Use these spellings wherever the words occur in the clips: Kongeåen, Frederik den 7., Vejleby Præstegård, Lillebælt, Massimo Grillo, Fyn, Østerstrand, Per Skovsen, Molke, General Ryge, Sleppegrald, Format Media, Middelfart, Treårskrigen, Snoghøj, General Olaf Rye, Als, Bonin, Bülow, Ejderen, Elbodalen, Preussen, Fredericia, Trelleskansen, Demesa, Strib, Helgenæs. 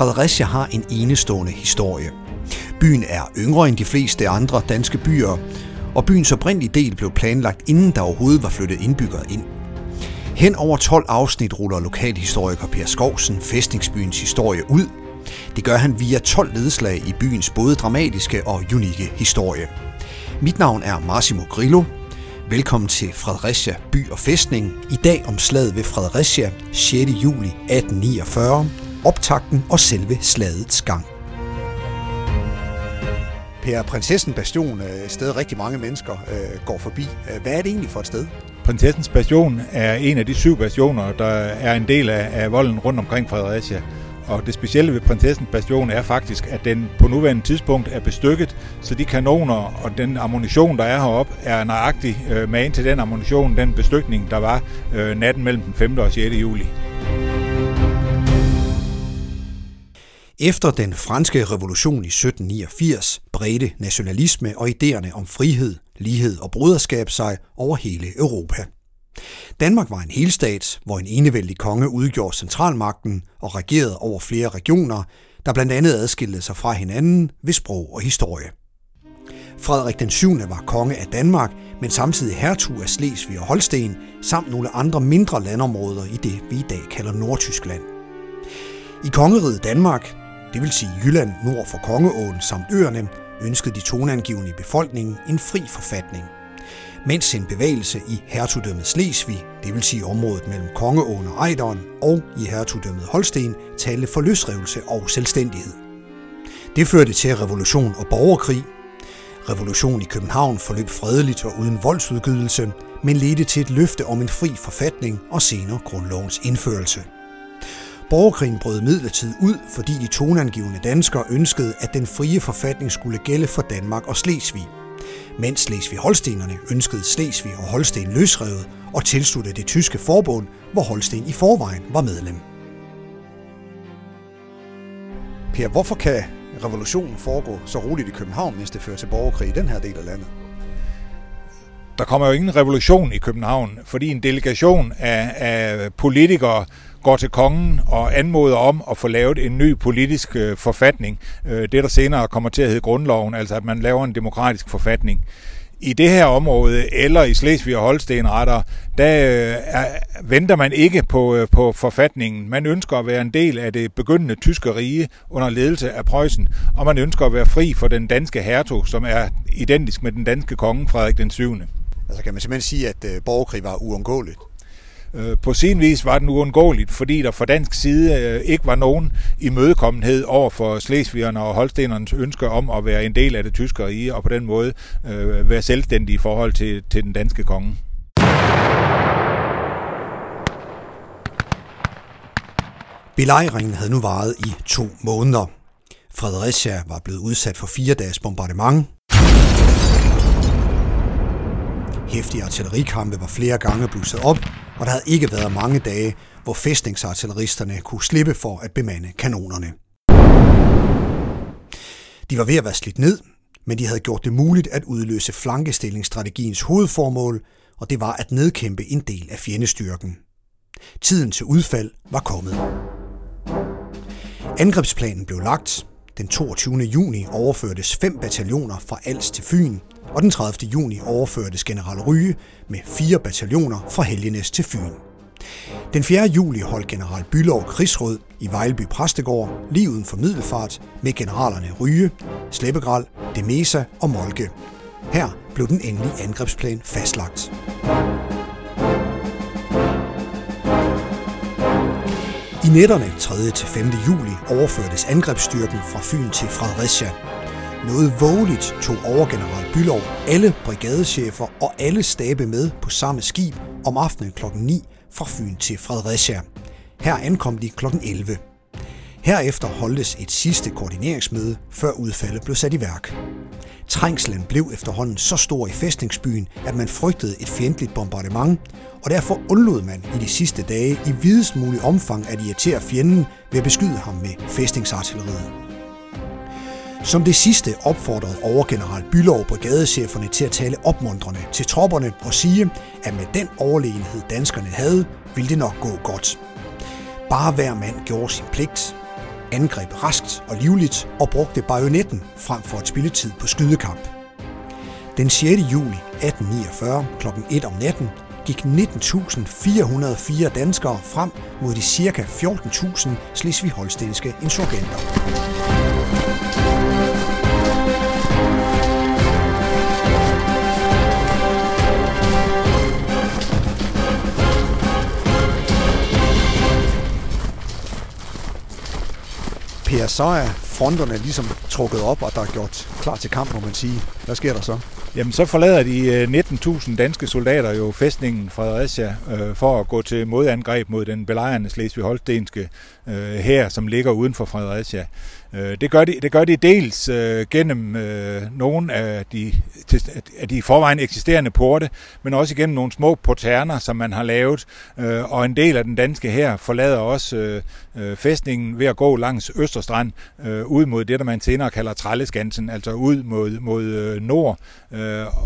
Fredericia har en enestående historie. Byen er yngre end de fleste andre danske byer, og byens oprindelige del blev planlagt, inden der overhovedet var flyttet indbyggere ind. Hen over 12 afsnit ruller lokalhistoriker Per Skovsen fæstningsbyens historie ud. Det gør han via 12 nedslag i byens både dramatiske og unikke historie. Mit navn er Massimo Grillo. Velkommen til Fredericia By og Fæstning. I dag om slaget ved Fredericia 6. juli 1849, optakten og selve slagets gang. Per, Prinsessens Bastion, et sted rigtig mange mennesker går forbi. Hvad er det egentlig for et sted? Prinsessens Bastion er en af de 7 bastioner, der er en del af volden rundt omkring Fredericia. Og det specielle ved Prinsessens Bastion er faktisk, at den på nuværende tidspunkt er bestykket, så de kanoner og den ammunition, der er heroppe, er nøjagtig magen til den ammunition, den bestykning, der var natten mellem den 5. og 6. juli. Efter den franske revolution i 1789 bredte nationalisme og idéerne om frihed, lighed og broderskab sig over hele Europa. Danmark var en helstat, hvor en enevældig konge udgjorde centralmagten og regerede over flere regioner, der blandt andet adskilte sig fra hinanden ved sprog og historie. Frederik den 7. var konge af Danmark, men samtidig hertug af Slesvig og Holsten samt nogle andre mindre landområder i det, vi i dag kalder Nordtyskland. I kongeriget Danmark, det vil sige Jylland nord for Kongeåen samt øerne, ønskede de toneangivende i befolkningen en fri forfatning. Mens en bevægelse i hertugdømmet Slesvig, det vil sige området mellem Kongeåen og Ejderen, og i hertugdømmet Holsten, talte for løsrivelse og selvstændighed. Det førte til revolution og borgerkrig. Revolutionen i København forløb fredeligt og uden voldsudgydelse, men ledte til et løfte om en fri forfatning og senere grundlovens indførelse. Borgerkrigen brød midlertidigt ud, fordi de toneangivende danskere ønskede, at den frie forfatning skulle gælde for Danmark og Slesvig. Mens Slesvig-Holstenerne ønskede Slesvig og Holsten løsrevet og tilsluttede det tyske forbund, hvor Holsten i forvejen var medlem. Per, hvorfor kan revolutionen foregå så roligt i København, mens det fører til borgerkrig i den her del af landet? Der kommer jo ingen revolution i København, fordi en delegation af politikere går til kongen og anmoder om at få lavet en ny politisk forfatning. Det, der senere kommer til at hedde grundloven, altså at man laver en demokratisk forfatning. I det her område, eller i Slesvig og Holsten rettere, der venter man ikke på forfatningen. Man ønsker at være en del af det begyndende tyske rige under ledelse af Preussen, og man ønsker at være fri for den danske hertug, som er identisk med den danske konge, Frederik den 7. Altså kan man simpelthen sige, at borgerkrig var uundgåeligt? På sin vis var den uundgåeligt, fordi der fra dansk side ikke var nogen imødekommenhed over for slesvigerne og holstenernes ønsker om at være en del af det tyske rige, og på den måde være selvstændige i forhold til den danske konge. Belejringen havde nu varet i 2 måneder. Fredericia var blevet udsat for 4 dages bombardement. Heftige artillerikampe var flere gange blusset op, og der havde ikke været mange dage, hvor fæstningsartilleristerne kunne slippe for at bemande kanonerne. De var ved at være slidt ned, men de havde gjort det muligt at udløse flankestillingsstrategiens hovedformål, og det var at nedkæmpe en del af fjendestyrken. Tiden til udfald var kommet. Angrebsplanen blev lagt. Den 22. juni overførtes 5 bataljoner fra Als til Fyn, og den 30. juni overførtes General Ryge med 4 bataljoner fra Helgenæs til Fyn. Den 4. juli holdt General Bülow krigsråd i Vejleby Præstegård lige uden for Middelfart med generalerne Ryge, Sleppegrald, Demesa og Molke. Her blev den endelige angrebsplan fastlagt. I nætterne 3. til 5. juli overførtes angrebsstyrken fra Fyn til Fredericia. Noget vågeligt tog overgeneral Bülow alle brigadechefer og alle stabe med på samme skib om aftenen kl. 9 fra Fyn til Fredericia. Her ankom de kl. 11. Herefter holdtes et sidste koordineringsmøde, før udfaldet blev sat i værk. Trængslen blev efterhånden så stor i fæstningsbyen, at man frygtede et fjendtligt bombardement, og derfor undlod man i de sidste dage i videst mulig omfang at irritere fjenden ved at beskyde ham med fæstningsartilleriet. Som det sidste opfordrede overgeneral Bülow brigadecheferne til at tale opmuntrende til tropperne og sige, at med den overlegenhed danskerne havde, ville det nok gå godt. Bare hver mand gjorde sin pligt. angreb raskt og livligt og brugte bajonetten frem for at spille tid på skydekamp. Den 6. juli 1849 kl. 1 om natten gik 19.404 danskere frem mod de ca. 14.000 slesvig-holstenske insurgenter. Per, så er fronterne ligesom trukket op, og der er gjort klar til kamp, må man sige. Hvad sker der så? Jamen, så forlader de 19.000 danske soldater jo fæstningen Fredericia for at gå til modangreb mod den belejrende slesvig-holstenske hær, som ligger uden for Fredericia. Det gør de dels gennem nogle af de i forvejen eksisterende porte, men også gennem nogle små porterner, som man har lavet, og en del af den danske hær forlader også fæstningen ved at gå langs Østerstrand ud mod det, der man senere kalder Trelleskansen, altså ud mod nord,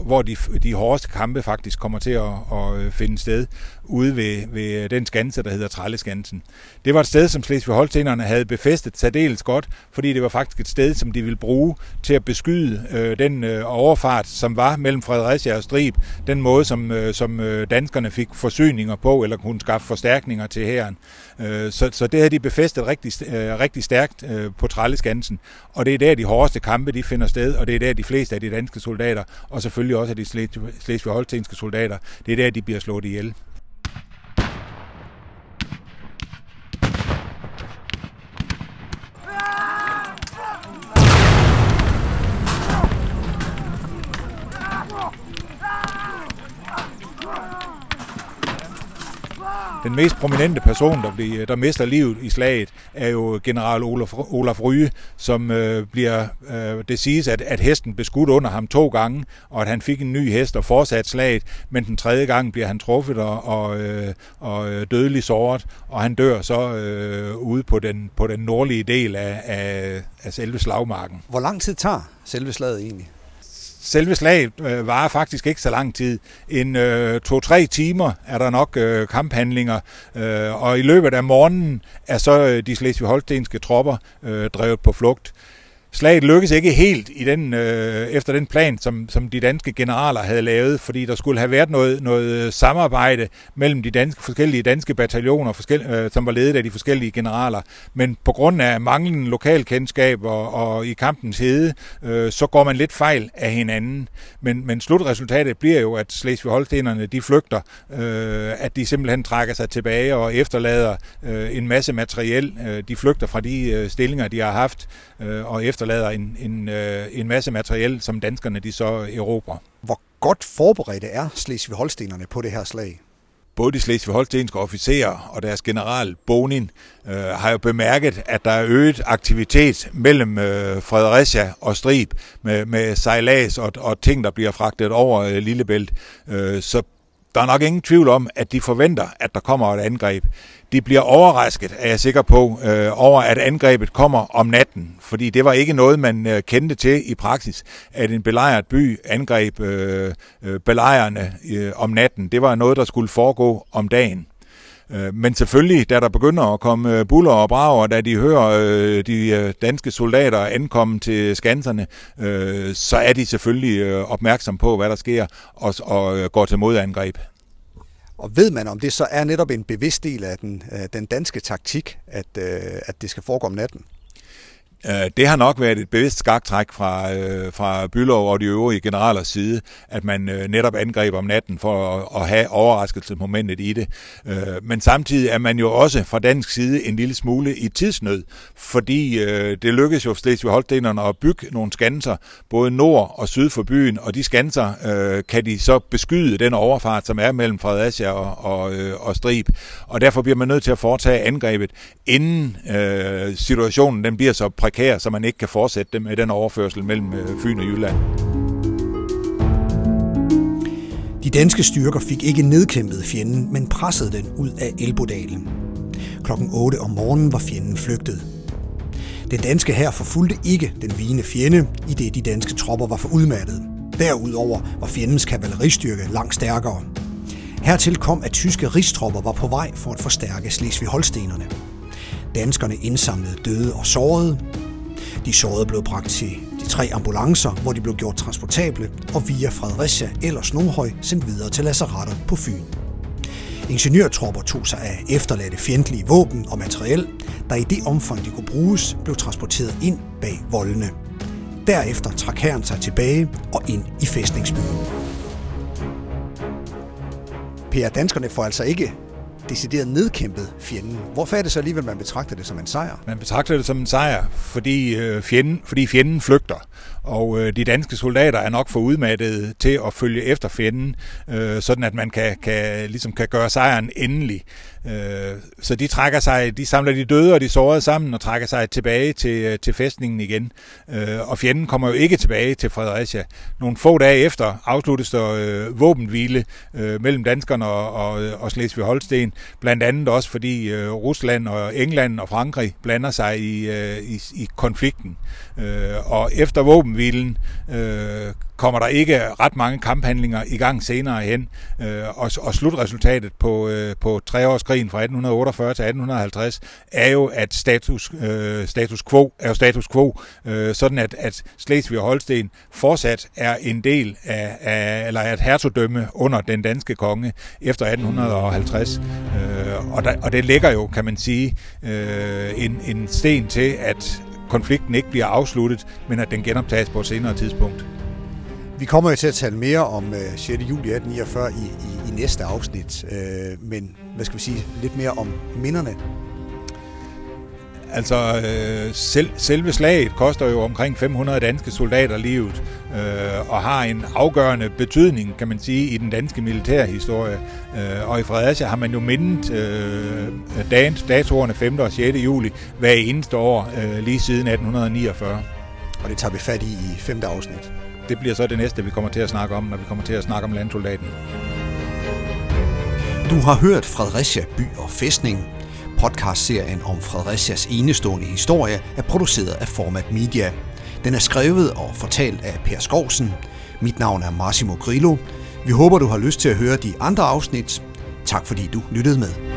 hvor de hårdeste kampe faktisk kommer til at finde sted ude ved den skanse, der hedder Trelleskansen. Det var et sted, som slesvig-holstenerne havde befæstet særdeles godt, fordi det var faktisk et sted, som de ville bruge til at beskyde den overfart, som var mellem Fredericia og Strib, den måde, som danskerne fik forsyninger på, eller kunne skaffe forstærkninger til hæren. Så det havde de befæstet rigtig stærkt på Trelleskansen, og det er der, de hårdeste kampe de finder sted, og det er der, de fleste af de danske soldater, og selvfølgelig også af de slesvig-holstenske soldater, det er der, de bliver slået ihjel. Den mest prominente person, der mister livet i slaget, er jo general Olaf Rye, som det siges, at hesten beskudt under ham 2 gange, og at han fik en ny hest og fortsat slaget, men den 3. gang bliver han truffet og dødelig såret, og han dør så ude på den nordlige del af selve slagmarken. Hvor lang tid tager selve slaget egentlig? Selve slaget varer faktisk ikke så lang tid. En 2-3 timer er der nok kamphandlinger, og i løbet af morgenen er så de slesvig-holstenske tropper drevet på flugt. Slaget lykkes ikke helt efter den plan, som de danske generaler havde lavet, fordi der skulle have været noget samarbejde mellem de forskellige danske bataljoner, som var ledet af de forskellige generaler. Men på grund af manglende lokalkendskab og i kampens hede, så går man lidt fejl af hinanden. Men slutresultatet bliver jo, at slesvig-holstenerne de flygter, at de simpelthen trækker sig tilbage og efterlader en masse materiel. De flygter fra de stillinger, de har haft, og efterlader en masse materiel, som danskerne de så erobrer. Hvor godt forberedte er slesvig-holstenerne på det her slag? Både de slesvig-holstenske officerer og deres general Bonin har jo bemærket, at der er øget aktivitet mellem Fredericia og Strib med sejlads og ting, der bliver fragtet over Lillebælt. Så der er nok ingen tvivl om, at de forventer, at der kommer et angreb. De bliver overrasket, er jeg sikker på, over at angrebet kommer om natten, fordi det var ikke noget, man kendte til i praksis, at en belejret by angreb belejrerne om natten. Det var noget, der skulle foregå om dagen. Men selvfølgelig, da der begynder at komme buller og brager, da de hører de danske soldater ankomme til skanserne, så er de selvfølgelig opmærksom på, hvad der sker, og går til modangreb. Og ved man, om det så er netop en bevidst del af den danske taktik, at det skal foregå om natten? Det har nok været et bevidst skaktræk fra Bülow og de øvrige generalers side, at man netop angreb om natten for at have overraskelsesmomentet i det. Men samtidig er man jo også fra dansk side en lille smule i tidsnød, fordi det lykkedes jo slesvig-holstenerne at bygge nogle skanser, både nord og syd for byen, og de skanser kan de så beskyde den overfart, som er mellem Fredericia og Strib. Og derfor bliver man nødt til at foretage angrebet, inden situationen den bliver så prækær, så man ikke kan fortsætte det med den overførsel mellem Fyn og Jylland. De danske styrker fik ikke nedkæmpet fjenden, men pressede den ud af Elbodalen. Klokken 8 om morgenen var fjenden flygtet. Den danske hær forfulgte ikke den vigende fjende, i det de danske tropper var for udmattede. Derudover var fjendens kavalleristyrke langt stærkere. Hertil kom, at tyske rigstropper var på vej for at forstærke slesvig-holstenerne. danskerne indsamlede døde og sårede. De sårede blev bragt til de 3 ambulancer, hvor de blev gjort transportable, og via Fredericia eller Snoghøj sendt videre til lazaretter på Fyn. Ingeniørtropper tog sig af efterladte fjendtlige våben og materiel, der i det omfang de kunne bruges, blev transporteret ind bag voldene. Derefter trak hæren sig tilbage og ind i fæstningsbyen. Per, danskerne får altså ikke decideret nedkæmpet fjenden. Hvorfor er det så alligevel, man betragter det som en sejr? Man betragter det som en sejr, fordi fjenden flygter. Og de danske soldater er nok for udmattede til at følge efter fjenden, sådan at man kan gøre sejren endelig. Så de samler de døde og de sårede sammen og trækker sig tilbage til fæstningen igen. Og fjenden kommer jo ikke tilbage til Fredericia. Nogle få dage efter afsluttes der våbenhvile mellem danskerne og Slesvig-Holsten, blandt andet også fordi Rusland og England og Frankrig blander sig i konflikten. Og efter våbenhvilen kommer der ikke ret mange kamphandlinger i gang senere hen, og slutresultatet på treårskrigen fra 1848 til 1850 er jo, at status quo, sådan at Slesvig og Holsten fortsat er en del af eller et hertugdømme under den danske konge efter 1850. Og det ligger jo, kan man sige, en sten til, at konflikten ikke bliver afsluttet, men at den genoptages på et senere tidspunkt. Vi kommer jo til at tale mere om 6. juli 1849 i næste afsnit, men hvad skal vi sige, lidt mere om minderne? Altså, selve slaget koster jo omkring 500 danske soldater livet, og har en afgørende betydning, kan man sige, i den danske militærhistorie. Og i Fredericia har man jo mindet datoerne 5. og 6. juli hver eneste år lige siden 1849. Og det tager vi fat i 5. afsnit. Det bliver så det næste, vi kommer til at snakke om, når vi kommer til at snakke om landsoldaten. Du har hørt Fredericia by og fæstning. Podcastserien om Fredericias enestående historie er produceret af Format Media. Den er skrevet og fortalt af Per Skovsen. Mit navn er Massimo Grillo. Vi håber, du har lyst til at høre de andre afsnit. Tak fordi du lyttede med.